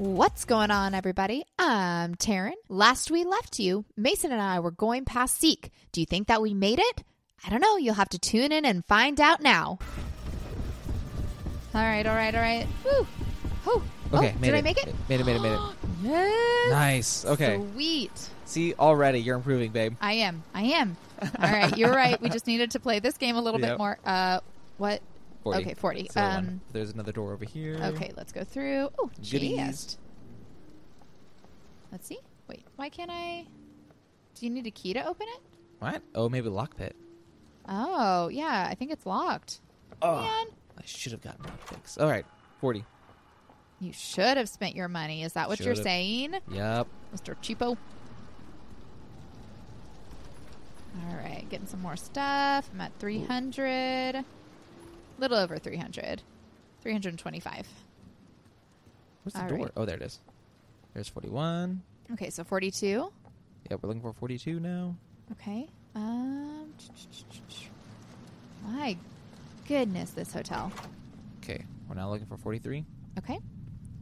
What's going on, everybody? I'm Taryn. Last we left you, Mason and I were going past Seek. Do you think that we made it? I don't know. You'll have to tune in and find out now. All right. Woo. Oh, okay, oh, did I make it? Made it. Yes. Nice. Okay. Sweet. See, already you're improving, babe. I am. All right, you're right. We just needed to play this game a little bit more. What? 40. Okay, 40. So there's another door over here. Okay, let's go through. Oh, jeez. Let's see. Wait, why can't I? Do you need a key to open it? What? Oh, maybe lockpit. Oh, yeah. I think it's locked. Oh, man. I should have gotten lockpicks. All right, 40. You should have spent your money. Is that what you're saying? Yep. Mr. Cheapo. All right, getting some more stuff. I'm at 300. Ooh. Little over 300. 325. What's the door? Right. Oh, there it is. There's 41. Okay, so 42. Yeah, we're looking for 42 now. Okay. My goodness, this hotel. Okay, we're now looking for 43. Okay.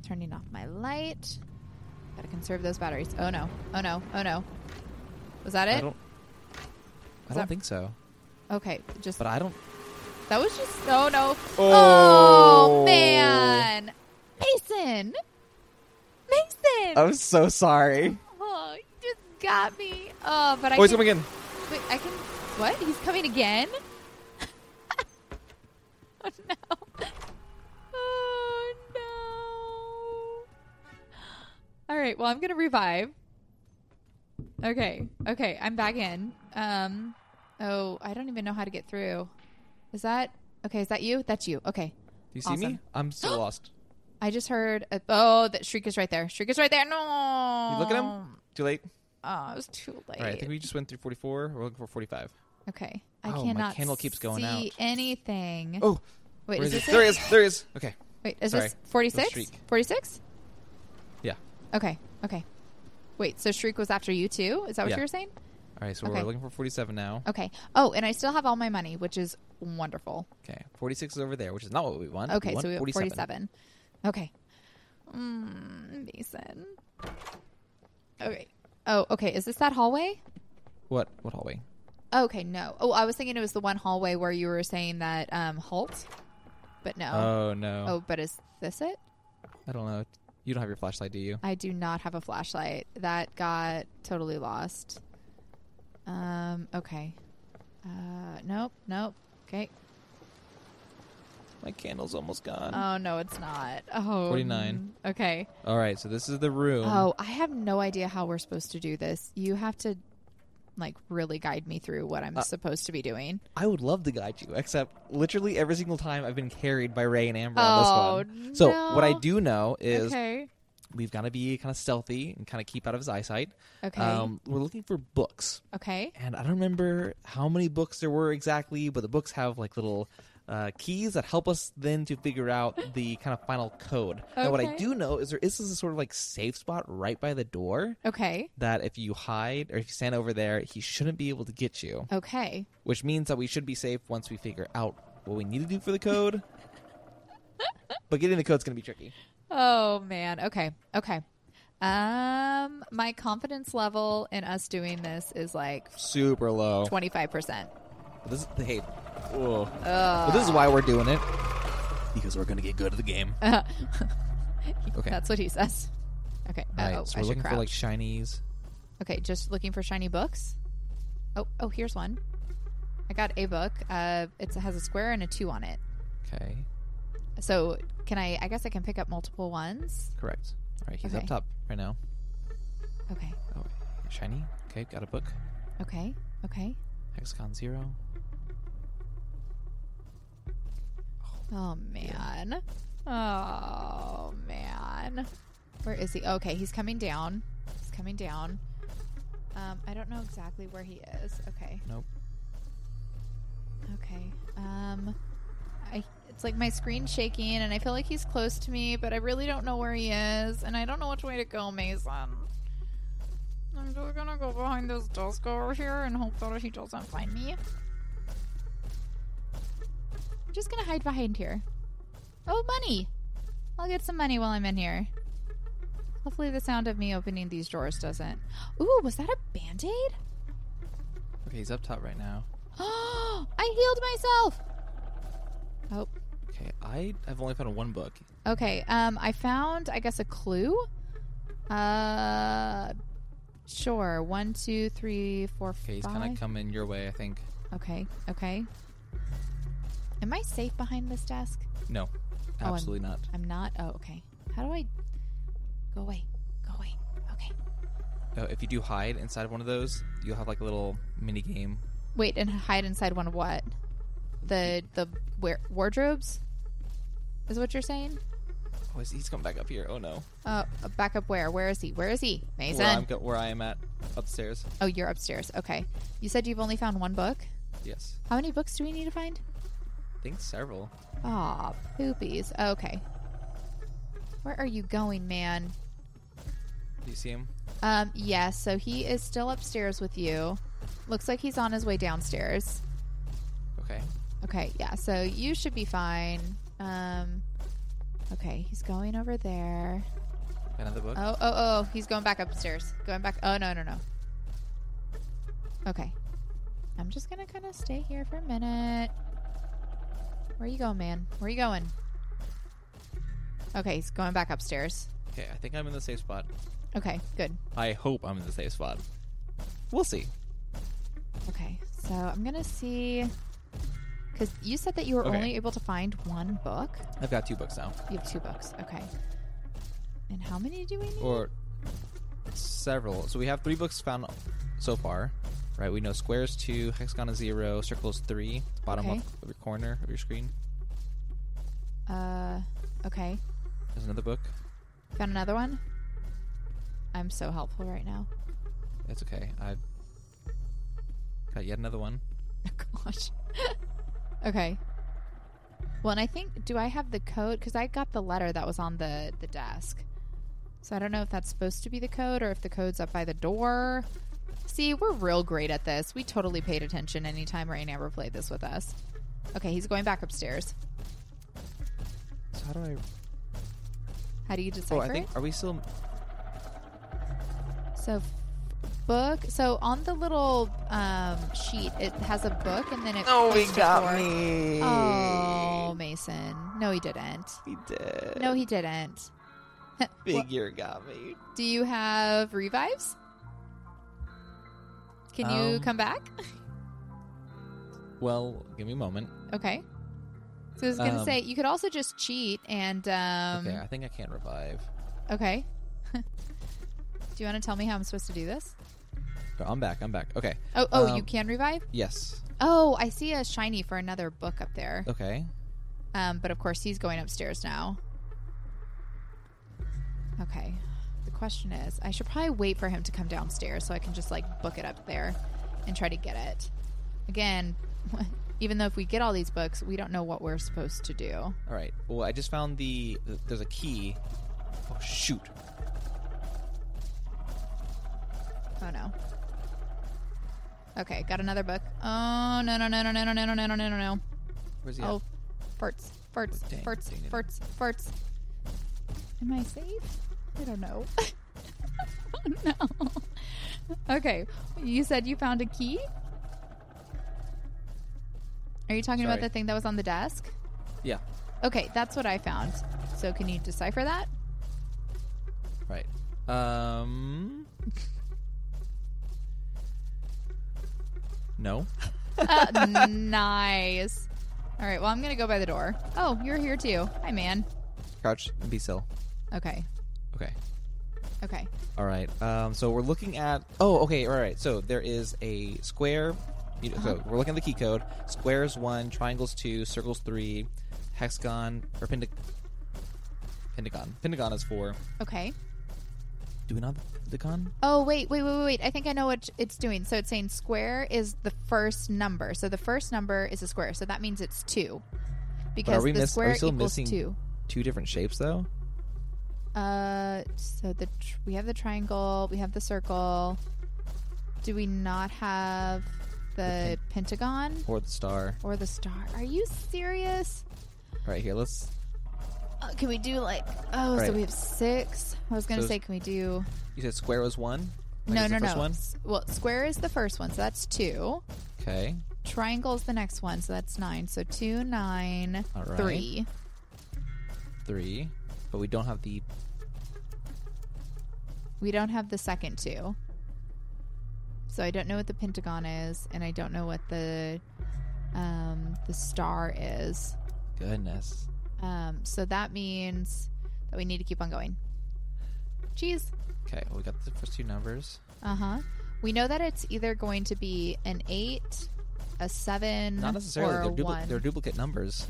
Turning off my light. Gotta conserve those batteries. Oh, no. Was that it? I don't think so. Okay, just... But I don't... That was just... Oh, no. Oh, man. Mason! I'm so sorry. Oh, you just got me. Oh, but I can... Oh, he's coming again. Wait, I can... What? He's coming again? Oh, no. Oh, no. All right, well, I'm going to revive. Okay, I'm back in. I don't even know how to get through. Is that you? That's you. Okay. Do you see me? I'm so lost. I just heard that Shriek is right there. No. You look at him? Too late? Oh, it was too late. All right, I think we just went through 44. We're looking for 45. Okay. My candle keeps going out. I cannot see anything. Oh. Wait, is this it? There he is. Okay. Wait, is this 46? 46? Yeah. Okay. Wait, so Shriek was after you too? Is that what you were saying? All right, so we're looking for 47 now. Okay. Oh, and I still have all my money, which is wonderful. Okay. 46 is over there, which is not what we want. Okay, so we have 47. Okay. Mason. Okay. Oh, okay. Is this that hallway? What hallway? Okay, no. Oh, I was thinking it was the one hallway where you were saying that halt, but no. Oh, no. Oh, but is this it? I don't know. You don't have your flashlight, do you? I do not have a flashlight. That got totally lost. Okay. Nope. Okay. My candle's almost gone. Oh, no, it's not. Oh. 49. Okay. All right, so this is the room. Oh, I have no idea how we're supposed to do this. You have to, really guide me through what I'm supposed to be doing. I would love to guide you, except literally every single time I've been carried by Ray and Amber on this one. So what I do know is... Okay. We've got to be kind of stealthy and kind of keep out of his eyesight. Okay. We're looking for books. Okay. And I don't remember how many books there were exactly, but the books have little keys that help us then to figure out the kind of final code. Okay. Now, what I do know is there is this sort of safe spot right by the door. Okay. That if you hide or if you stand over there, he shouldn't be able to get you. Okay. Which means that we should be safe once we figure out what we need to do for the code. But getting the code's going to be tricky. Oh, man. Okay. My confidence level in us doing this is super low. 25%. This is why we're doing it. Because we're going to get good at the game. Okay. That's what he says. Okay. Right, so we're looking for shinies. Okay. Just looking for shiny books. Oh, here's one. I got a book. It has a square and a 2 on it. Okay. So can I guess I can pick up multiple ones? Correct. All right, he's up top right now. Okay. Oh, shiny. Okay, got a book. Okay. Hexcon 0. Oh, man. Where is he? Okay, he's coming down. I don't know exactly where he is. Okay. Nope. Okay. It's my screen's shaking, and I feel like he's close to me, but I really don't know where he is, and I don't know which way to go, Mason. I'm just gonna go behind this desk over here and hope that he doesn't find me. I'm just gonna hide behind here. Oh, money! I'll get some money while I'm in here. Hopefully the sound of me opening these drawers doesn't. Ooh, was that a Band-Aid? Okay, he's up top right now. Oh, I healed myself. Oh. Okay, I've only found one book. Okay, I found, I guess, a clue. Sure. 1, 2, 3, 4, 5. Okay, he's kind of coming your way, I think. Okay. Am I safe behind this desk? No, absolutely not. I'm not? Oh, okay. How do I... Go away. Okay. If you do hide inside of one of those, you'll have like a little mini game. Wait, and hide inside one of what? The wardrobes? Is what you're saying? Oh, he's coming back up here. Oh, no. Back up where? Where is he? Mason? Where I am at. Upstairs. Oh, you're upstairs. Okay. You said you've only found one book? Yes. How many books do we need to find? I think several. Aw, poopies. Okay. Where are you going, man? Do you see him? Yeah, so he is still upstairs with you. Looks like he's on his way downstairs. Okay, yeah, so you should be fine. Okay, he's going over there. Another book? Oh, he's going back upstairs. Oh, no. Okay. I'm just going to kind of stay here for a minute. Where you going, man? Where you going? Okay, he's going back upstairs. Okay, I think I'm in the safe spot. Okay, good. I hope I'm in the safe spot. We'll see. Okay, so I'm going to see... Because you said that you were only able to find one book. I've got 2 books now. You have 2 books. Okay. And how many do we need? Or several. So we have 3 books found so far, right? We know squares 2, hexagon is 0, circle is 3, bottom left of your corner of your screen. Okay. There's another book. Found another one? I'm so helpful right now. That's okay. I've got yet another one. Oh, gosh. Okay. Well, and I think, do I have the code? Because I got the letter that was on the desk. So I don't know if that's supposed to be the code or if the code's up by the door. See, we're real great at this. We totally paid attention anytime Rain ever played this with us. Okay, he's going back upstairs. So how do you decipher it? Are we still... So... Book. So on the little sheet, it has a book, and then it. Oh, he got me. Oh, Mason. No, he didn't. He did. No, he didn't. Figure got me. Do you have revives? Can you come back? Well, give me a moment. Okay. So I was gonna say you could also just cheat and. Okay, I think I can't revive. Okay. Do you want to tell me how I'm supposed to do this? I'm back. Okay. Oh, you can revive? Yes. Oh, I see a shiny for another book up there. Okay. But of course he's going upstairs now. Okay. The question is, I should probably wait for him to come downstairs so I can just like book it up there and try to get it. Again, even though if we get all these books, we don't know what we're supposed to do. All right. Well, I just found there's a key. Oh, shoot. Oh, no. Okay, got another book. Oh, no. Where's he at? Oh, farts. Am I safe? I don't know. Oh, no. Okay, you said you found a key? Are you talking about the thing that was on the desk? Yeah. Okay, that's what I found. So can you decipher that? Right. No. Nice. All right, well, I'm going to go by the door. Oh, you're here too. Hi, man. Crouch and be still. Okay. All right. So we're looking at... Oh, okay. All right. So there is a square. So we're looking at the key code. Squares 1, triangles 2, circles 3, hexagon, or pentagon. Pentagon is 4. Okay. Do we not have the con? Oh, wait. I think I know what it's doing. So it's saying square is the first number. So the first number is a square. So that means it's 2. Because the square equals 2. Are we still missing 2 different shapes, though? So we have the triangle. We have the circle. Do we not have the pentagon? Or the star. Are you serious? All right, here, let's... Can we do like... Oh, right. So we have 6. I was going to say, can we do... You said square was 1? Like no. One? Well, square is the first one, so that's 2. Okay. Triangle is the next one, so that's 9. So 2, 9, right. 3. But we don't have the... We don't have the second 2. So I don't know what the pentagon is, and I don't know what the star is. Goodness. So that means that we need to keep on going. Cheese. Okay, well, we got the first 2 numbers. Uh-huh. We know that it's either going to be an 8, a 7, not necessarily. Or they're 1. They're duplicate numbers.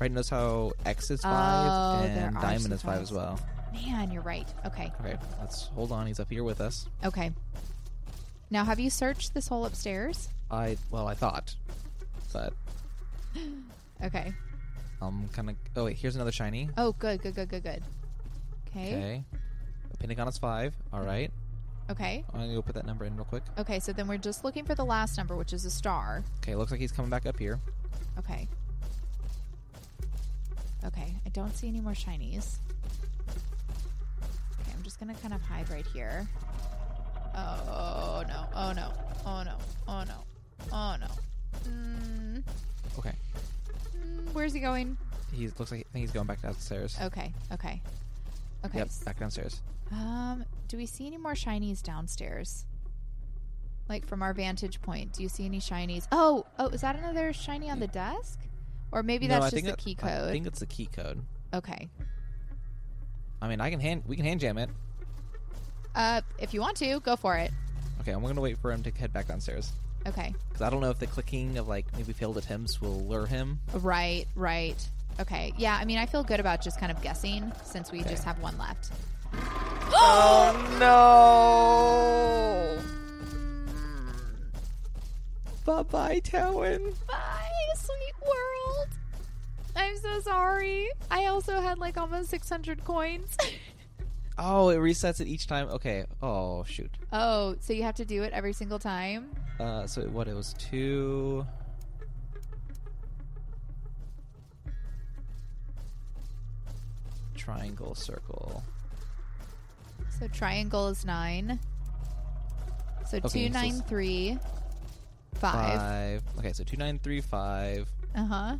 Right? Notice how X is 5 and diamond is 5 as well. Man, you're right. Okay. Okay, let's hold on. He's up here with us. Okay. Now, have you searched this whole upstairs? I thought, but... Okay. I'm kind of... Oh, wait, here's another shiny. Oh, good. Okay. The pentagon is 5. All right. Okay. I'm going to go put that number in real quick. Okay, so then we're just looking for the last number, which is a star. Okay, looks like he's coming back up here. Okay, I don't see any more shinies. Okay, I'm just going to kind of hide right here. Oh, no. Okay. Where's he going? He looks like... I think he's going back downstairs. Okay. Yep, back downstairs. Do we see any more shinies downstairs? Like, from our vantage point, do you see any shinies? Oh, is that another shiny on the desk? Or maybe that's just the key code. I think it's the key code. Okay. I mean, we can hand jam it. If you want to, go for it. Okay, I'm going to wait for him to head back downstairs. Okay. Because I don't know if the clicking of, like, maybe failed attempts will lure him. Right. Okay. Yeah, I mean, I feel good about just kind of guessing since we just have 1 left. Oh, no! Bye-bye, Taryn. Bye, sweet world. I'm so sorry. I also had, like, almost 600 coins. Oh, it resets it each time. Okay. Oh, shoot. Oh, so you have to do it every single time? So what? It was 2... Triangle, circle. So triangle is 9. So 2, 9, 3, 5. Okay, so 2, 9, 3, 5. Uh-huh.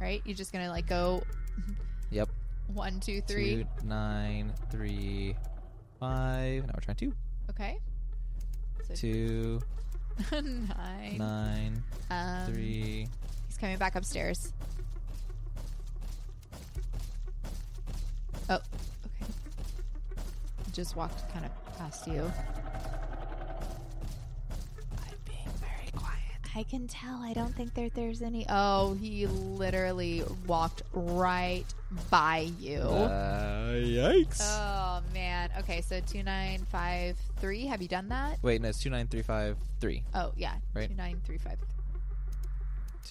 Right? You're just going to, like, go... Yep. 1, 2, 3. 2, 9, 3, 5. Now we're trying 2. Okay. So 2. 9. 3. He's coming back upstairs. Oh, okay. Just walked kind of past you. I can tell. I don't think there's any... Oh, he literally walked right by you. Yikes. Oh, man. Okay, so 2, 9, 5, 3. Have you done that? Wait, no, it's 2, 9, 3, 5, 3. Oh, yeah. Right? 2, 9, 3, 5.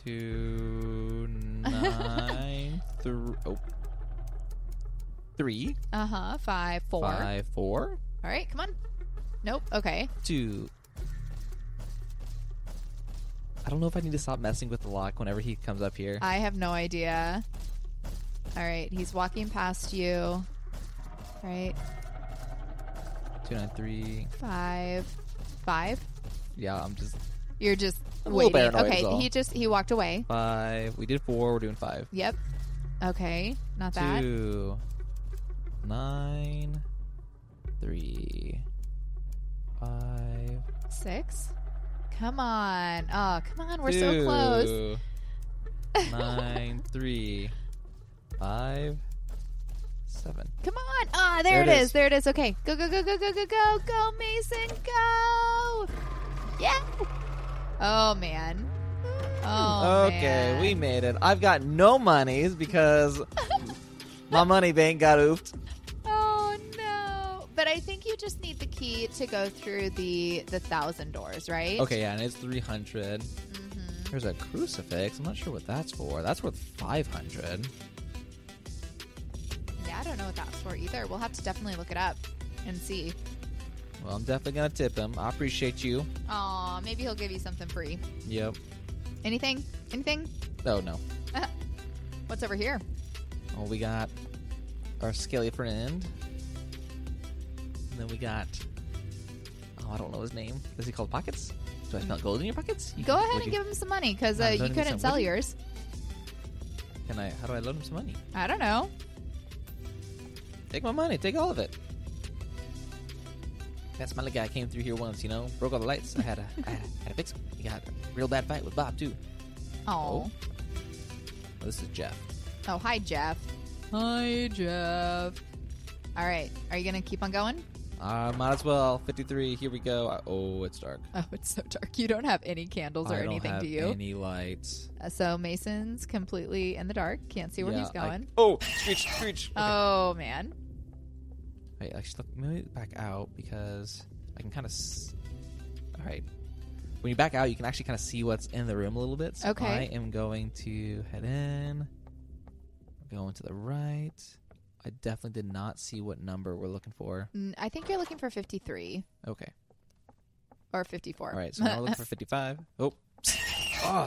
2, 9, 3. 5, 4. 5, 4. All right, come on. Nope. Okay. 2... I don't know if I need to stop messing with the lock whenever he comes up here. I have no idea. All right, he's walking past you. Right. 2, 9, 3, 5. Yeah, I'm just... You're just waiting. Okay, he walked away. 5. We did 4. We're doing 5. Yep. Okay, not 2, bad. 2, 9, 3, 5. 6. Come on. Oh, come on. We're 2, so close. 9, 3, 5, 7. Come on. Ah, oh, there it is. There it is. Okay. Go. Go, Mason. Go. Yeah. Oh, man. Okay, we made it. I've got no monies because my money bank got oofed. But I think you just need the key to go through the 1,000 doors, right? Okay, yeah, and it's 300. Mm-hmm. There's a crucifix. I'm not sure what that's for. That's worth 500. Yeah, I don't know what that's for either. We'll have to definitely look it up and see. Well, I'm definitely going to tip him. I appreciate you. Aw, maybe he'll give you something free. Yep. Anything? Oh, no. What's over here? Well, we got our scaly friend. And then we got... Oh, I don't know his name. Is he called Pockets? Do I smell gold in your pockets? Go ahead and give him some money, because you couldn't sell yours. Can I? How do I loan him some money? I don't know. Take my money. Take all of it. That smelly guy came through here once, you know? Broke all the lights. I had to fix him. He got a real bad fight with Bob, too. Oh. This is Jeff. Oh, hi, Jeff. Hi, Jeff. All right. Are you going to keep on going? Might as well. 53. Here we go. Oh, it's dark. Oh, it's so dark. You don't have any candles or anything, do you? I don't have any lights. So Mason's completely in the dark. Can't see where he's going. Screech. Okay. Oh, man. Wait, actually, let me back out because I can kind of... All right. When you back out, you can actually kind of see what's in the room a little bit. So okay. I am going to head in. We're going to the right. I definitely did not see what number we're looking for. I think you're looking for 53. Okay. Or 54. All right, so now we're looking for 55. Oh,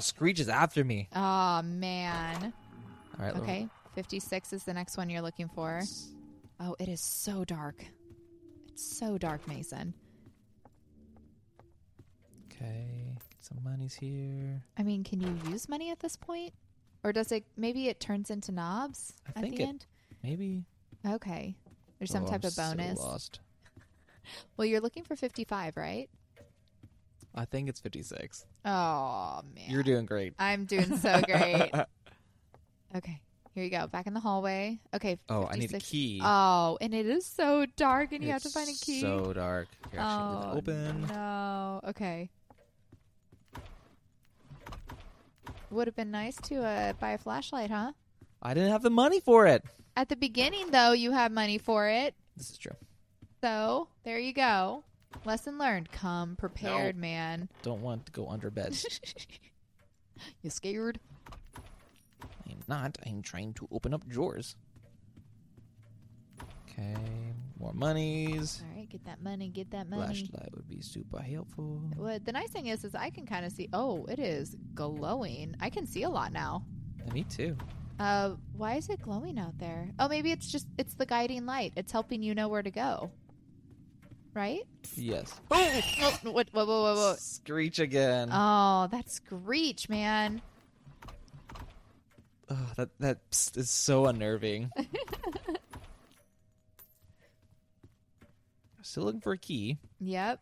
Screech is after me. Oh, man. All right. Okay, 56 is the next one you're looking for. Oh, it is so dark. It's so dark, Mason. Okay, get some monies here. I mean, can you use money at this point? Or does it, maybe it turns into knobs at the end? Maybe. Okay. There's some type of bonus. So lost. Well, you're looking for 55, right? I think it's 56. Oh, man. You're doing great. I'm doing so great. Okay. Here you go. Back in the hallway. Okay. 56. Oh, I need a key. Oh, and it is so dark, and you have to find a key. So dark. Here, I should leave it open. No. Okay. Would have been nice to buy a flashlight, huh? I didn't have the money for it. At the beginning, though, you had money for it. This is true. So, there you go. Lesson learned. Come prepared, man. Don't want to go under bed. You scared? I'm not. I'm trying to open up drawers. Okay. More monies. All right. Get that money. Flashlight would be super helpful. Well, the nice thing is I can kind of see. Oh, it is glowing. I can see a lot now. Yeah, me too. Why is it glowing out there? Oh, maybe it's the guiding light. It's helping you know where to go. Right? Yes. Oh, whoa. Screech again. Oh, that Screech, man. Oh, that is so unnerving. I'm still looking for a key. Yep.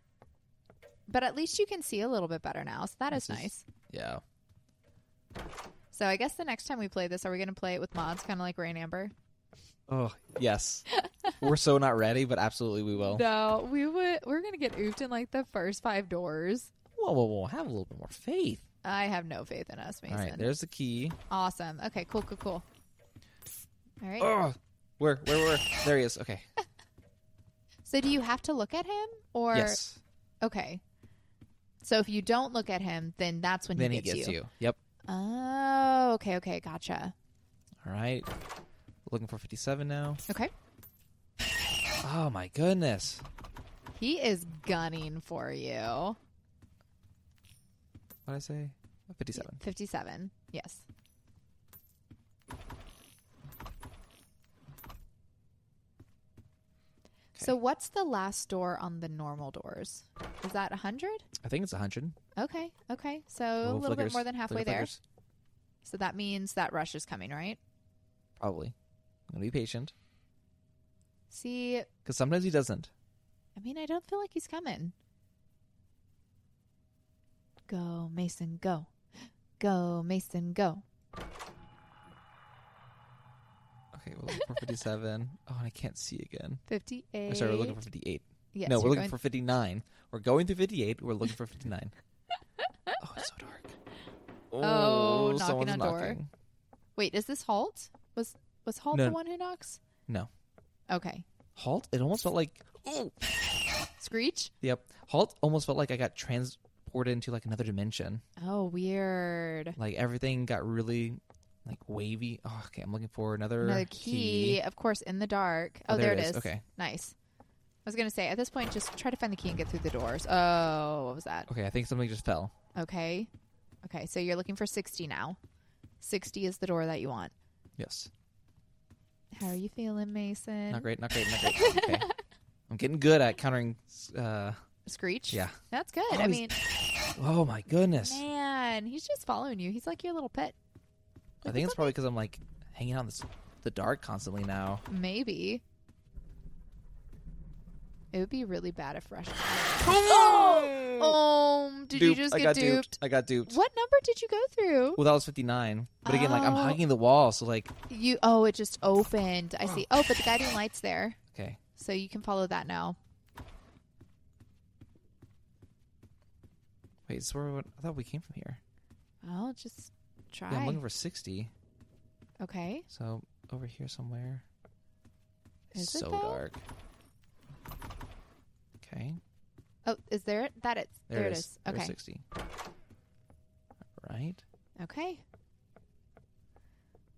But at least you can see a little bit better now, so this is nice. Yeah. So I guess the next time we play this, are we going to play it with mods, kind of like Rain Amber? Oh, yes. We're so not ready, but absolutely we will. No, we're going to get oofed in like the first 5 doors. Whoa. Have a little bit more faith. I have no faith in us, Mason. All right, there's the key. Awesome. Okay, cool. All right. Oh, where? There he is. Okay. So do you have to look at him? Or? Yes. Okay. So if you don't look at him, then that's when he gets you. Yep. Oh, okay, gotcha. All right. Looking for 57 now. Okay. Oh, my goodness. He is gunning for you. What did I say? 57. 57, yes. Okay. So what's the last door on the normal doors? Is that 100? I think it's 100. Okay. So a little bit more than halfway there. So that means that rush is coming, right? Probably. I'm going to be patient. See. Because sometimes he doesn't. I mean, I don't feel like he's coming. Go, Mason, go. Go, Mason, go. Okay, we're looking for 57. Oh, and I can't see again. 58. Sorry, we're looking for 58. Yes, no, we're looking for 59. We're going through 58. We're looking for 59. Oh, it's so dark. Oh, knocking on door. Wait, is this Halt? Was Halt the one who knocks? No. Okay. Halt? It almost felt like... Oh! Screech? Yep. Halt almost felt like I got transported into like another dimension. Oh, weird. Like everything got really like wavy. Oh, okay, I'm looking for another key. Of course, in the dark. Oh, there it is. Okay. Nice. I was going to say, at this point, just try to find the key and get through the doors. Oh, what was that? Okay, I think something just fell. Okay, so you're looking for 60 now. 60 is the door that you want. Yes. How are you feeling, Mason? Not great. Okay. I'm getting good at countering... Screech? Yeah. That's good. Oh, I mean... Oh, my goodness. Man, he's just following you. He's like your little pet. Like, I think it's probably because I'm, like, hanging out in the dark constantly now. Maybe. It would be really bad if Rush... Did you just get duped? I got duped. What number did you go through? Well, that was 59. But again, like, I'm hugging the wall, so, like... it just opened. I see. Oh, but the guiding light's there. Okay. So you can follow that now. Wait, so I thought we came from here. I'll just try. Yeah, I'm looking for 60. Okay. So over here somewhere. Is it so dark. Okay. Oh, is there it? That it's there it is. Okay. There's 60. All right. Okay.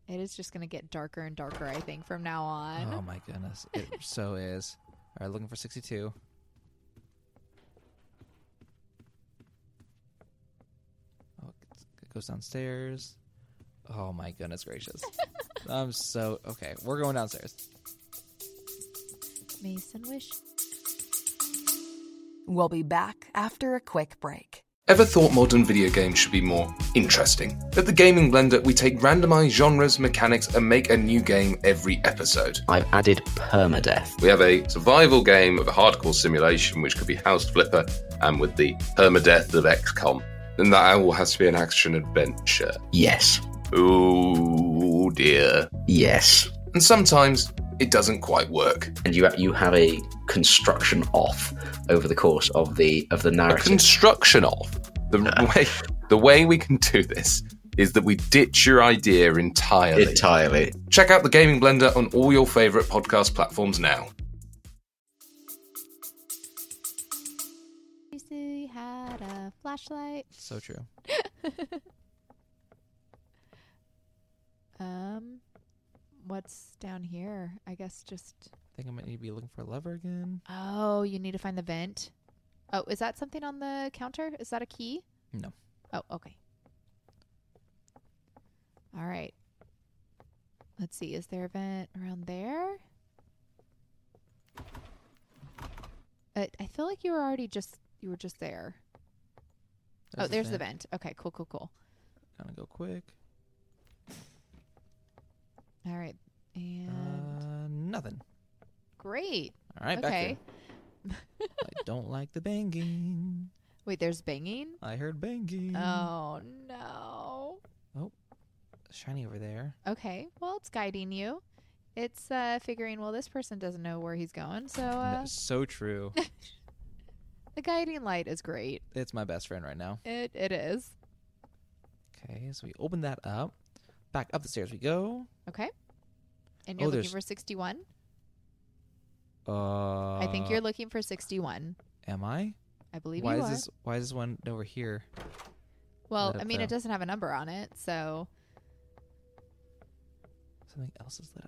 It is just going to get darker and darker, I think, from now on. Oh, my goodness. It so is. All right, looking for 62. Goes downstairs. Oh my goodness gracious. Okay, we're going downstairs. Mason Wish. We'll be back after a quick break. Ever thought modern video games should be more interesting? At The Gaming Blender, we take randomized genres, mechanics, and make a new game every episode. I've added permadeath. We have a survival game of a hardcore simulation, which could be House Flipper, and with the permadeath of XCOM. And that all has to be an action adventure. Yes. Oh dear. Yes. And sometimes it doesn't quite work. And you have a construction off over the course of the narrative. A construction off. The way we can do this is that we ditch your idea entirely. Entirely. Check out The Gaming Blender on all your favourite podcast platforms now. Flashlight. So true. What's down here? I guess just... I think I might need to be looking for a lever again. Oh, you need to find the vent. Oh, is that something on the counter? Is that a key? No. Oh, okay. All right. Let's see. Is there a vent around there? I feel like you were already just there. There's the vent. Okay, cool. Gotta go quick. All right, and... nothing. Great. All right, okay. Back here. I don't like the banging. Wait, there's banging? I heard banging. Oh, no. Oh, shiny over there. Okay, well, it's guiding you. It's figuring, well, this person doesn't know where he's going, so... So true. The guiding light is great. It's my best friend right now. It is. Okay, so we open that up. Back up the stairs we go. Okay. And you're looking for 61? I think you're looking for 61. Am I? I believe you are. Why is this one over here? Well, I mean, It doesn't have a number on it, so. Something else is lit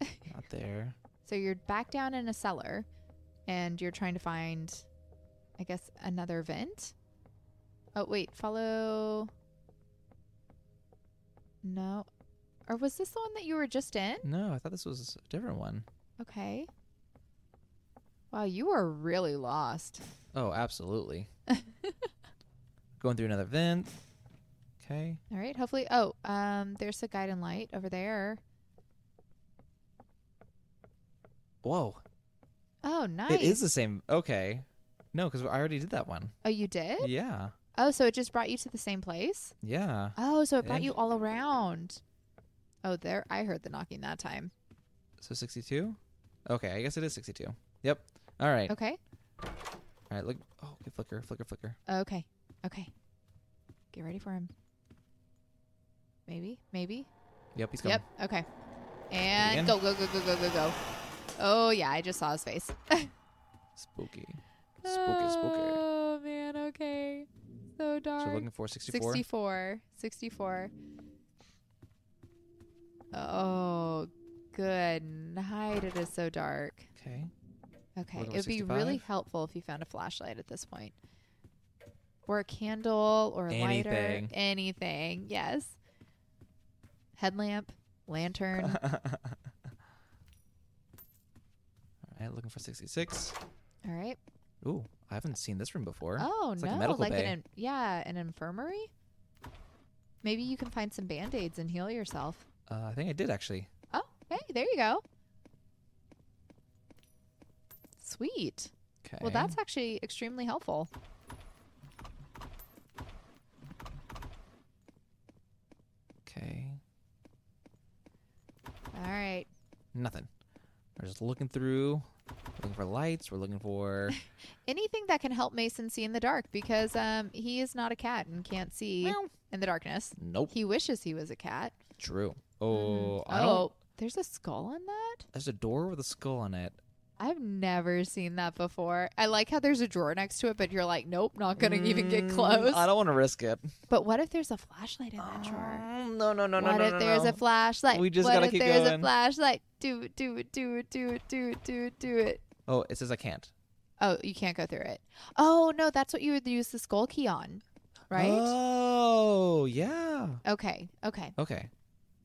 up. Not there. So you're back down in a cellar. And you're trying to find, I guess, another vent. Oh, wait. Follow. No. Or was this the one that you were just in? No, I thought this was a different one. Okay. Wow, you were really lost. Oh, absolutely. Going through another vent. Okay. All right. Hopefully. Oh, there's a guiding light over there. Whoa. Oh, nice. It is the same. Okay. No, because I already did that one. Oh, you did? Yeah. Oh, so it just brought you to the same place? Yeah. Oh, so it brought you all around. Oh, there. I heard the knocking that time. So 62? Okay, I guess it is 62. Yep. All right. Okay. All right, look. Oh, okay, flicker. Okay. Get ready for him. Maybe? Yep, he's coming. Yep, okay. And go. Oh, yeah, I just saw his face. Spooky. Oh, man, okay. So dark. So we're looking for 64? 64. Oh, good night. It is so dark. Okay. It would be really helpful if you found a flashlight at this point. Or a candle or a lighter. Anything. Yes. Headlamp. Lantern. All right, looking for 66. All right. Ooh, I haven't seen this room before. Oh, it's no. Like a medical bay. An infirmary? Maybe you can find some Band-Aids and heal yourself. I think I did, actually. Oh, hey, there you go. Sweet. Okay. Well, that's actually extremely helpful. Okay. All right. Nothing. We're just looking through. We're looking for lights. We're looking for... anything that can help Mason see in the dark, because he is not a cat and can't see in the darkness. Nope. He wishes he was a cat. True. Oh, there's a skull on that? There's a door with a skull on it. I've never seen that before. I like how there's a drawer next to it, but you're like, nope, not going to even get close. I don't want to risk it. But what if there's a flashlight in that drawer? No, what if there's a flashlight? We just got to keep going. What if there's a flashlight? Do it, do it, do it, do it, do it, do it, do it. Oh, it says I can't. Oh, you can't go through it. Oh, no, that's what you would use the skull key on, right? Oh, yeah. Okay. That's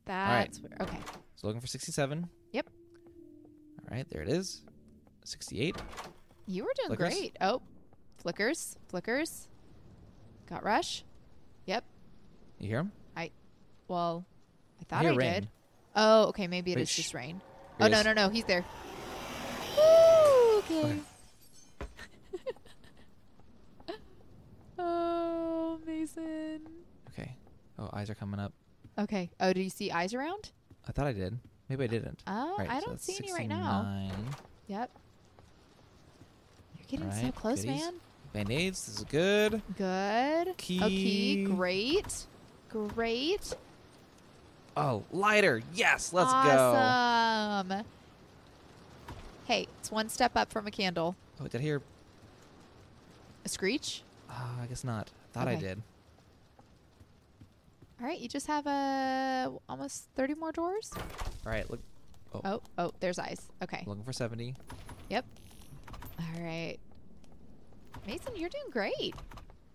all right. Okay. So looking for 67. Yep. All right, there it is. 68. You were doing great. Oh, flickers. Got rush. Yep. You hear him? I thought I rain. Did. Oh, okay. Maybe it is just rain. Here no. He's there. Woo, okay. Oh, Mason. Okay. Oh, eyes are coming up. Okay. Oh, do you see eyes around? I thought I did. Maybe I didn't. Oh, right, I don't see 69. Any right now. Yep. You're getting so close, goodies. Man. Band-Aids, this is good. Good. Key. Okay, great. Oh, lighter. Yes, let's go. Awesome. Hey, it's one step up from a candle. Oh, did I hear a screech? I guess not. Thought I did. All right, you just have almost 30 more doors. All right, look. Oh, there's eyes. Okay. Looking for 70. Yep. All right. Mason, you're doing great.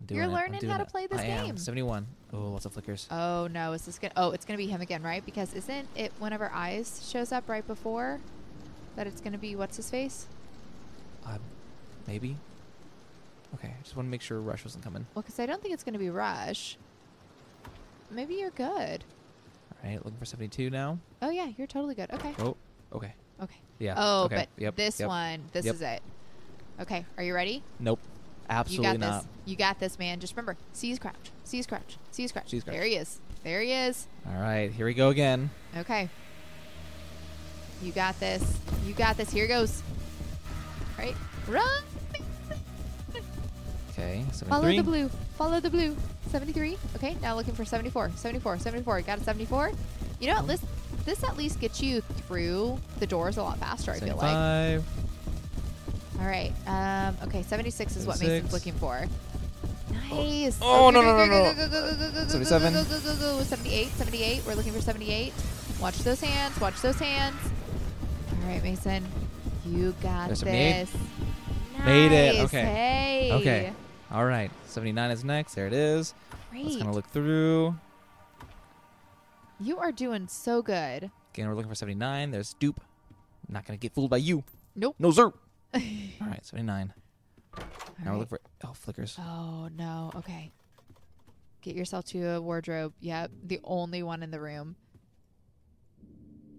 You're learning how to play this game. I am. 71. Oh, lots of flickers. Oh, no. Is this going to... Oh, it's going to be him again, right? Because isn't it whenever eyes shows up right before that it's going to be what's-his-face? Maybe. Okay, I just want to make sure Rush wasn't coming. Well, because I don't think it's going to be Rush. Maybe you're good. All right, looking for 72 now. Oh, yeah, you're totally good. Okay. Oh, okay. Okay. Yeah. Oh, okay. But yep, this one, this is it. Okay, are you ready? Nope. Absolutely not. You got this, man. Just remember, C's crouch. There he is. All right, here we go again. Okay. You got this. Here goes. All right, run. Okay, 73. Follow the blue. 73. Okay, now looking for 74. Got a 74. You know what? This at least gets you through the doors a lot faster, I feel like. 75. All right. Okay, 76 is what Mason's looking for. Nice. Oh, no. 77. 78. We're looking for 78. Watch those hands. All right, Mason. You got this. Nice. Made it. Okay. Hey. Okay. All right. 79 is next. There it is. Great. Let's kind of look through. You are doing so good. Again, we're looking for 79. There's dupe. I'm not going to get fooled by you. Nope. No, sir. All right, 79. Now we're looking for... Oh, flickers. Oh, no. Okay. Get yourself to a wardrobe. Yep. The only one in the room.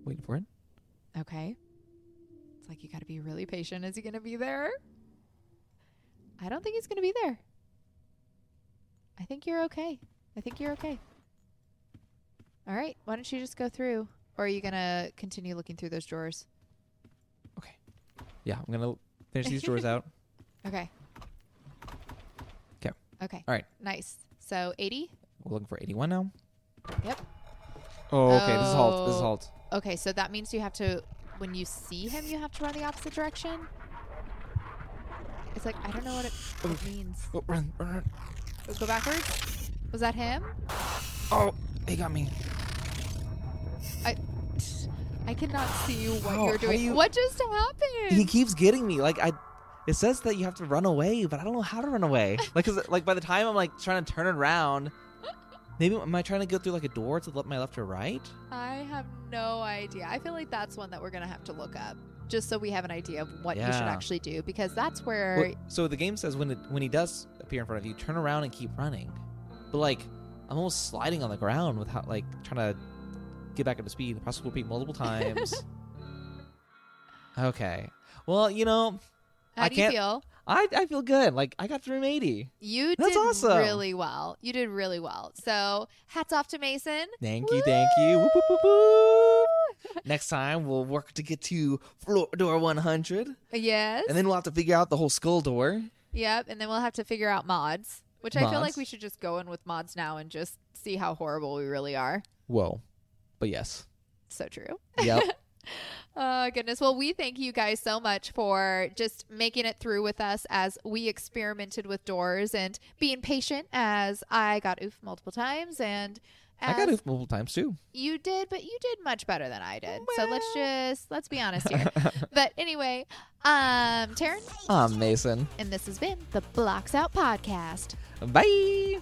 Waiting for it. Okay. It's like you got to be really patient. Is he going to be there? I don't think he's going to be there. I think you're okay. All right. Why don't you just go through? Or are you going to continue looking through those drawers? Okay. Yeah, I'm going to finish these drawers out. Okay. All right. Nice. So 80? We're looking for 81 now. Yep. Oh, okay. This is halt. Okay, so that means you have to, when you see him, you have to run the opposite direction. It's like, I don't know what it means. Oh, run. Let's go backwards. Was that him? Oh, he got me. I cannot see what you're doing. What just happened? He keeps getting me. Like it says that you have to run away, but I don't know how to run away. Like, by the time I'm like trying to turn around, Maybe, am I trying to go through like a door to my left or right? I have no idea. I feel like that's one that we're going to have to look up just so we have an idea of what you should actually do, because that's where... Well, so the game says when he does appear in front of you, turn around and keep running. But like, I'm almost sliding on the ground without like trying to get back up to speed. The process will repeat multiple times. Okay. Well, you know... How do you feel? I feel good. Like, I got 380. You did really well. So, hats off to Mason. Thank you. Whoop, whoop, whoop, whoop. Next time, we'll work to get to floor door 100. Yes. And then we'll have to figure out the whole skull door. Yep. And then we'll have to figure out mods, which I feel like we should just go in with mods now and just see how horrible we really are. Whoa. But yes. So true. Yep. Oh, goodness. Well, we thank you guys so much for just making it through with us as we experimented with doors and being patient as I got oofed multiple times. And I got oofed multiple times, too. You did, but you did much better than I did. Well. So let's be honest here. But anyway, I'm Taryn. I'm Mason. And this has been the Blocks Out Podcast. Bye.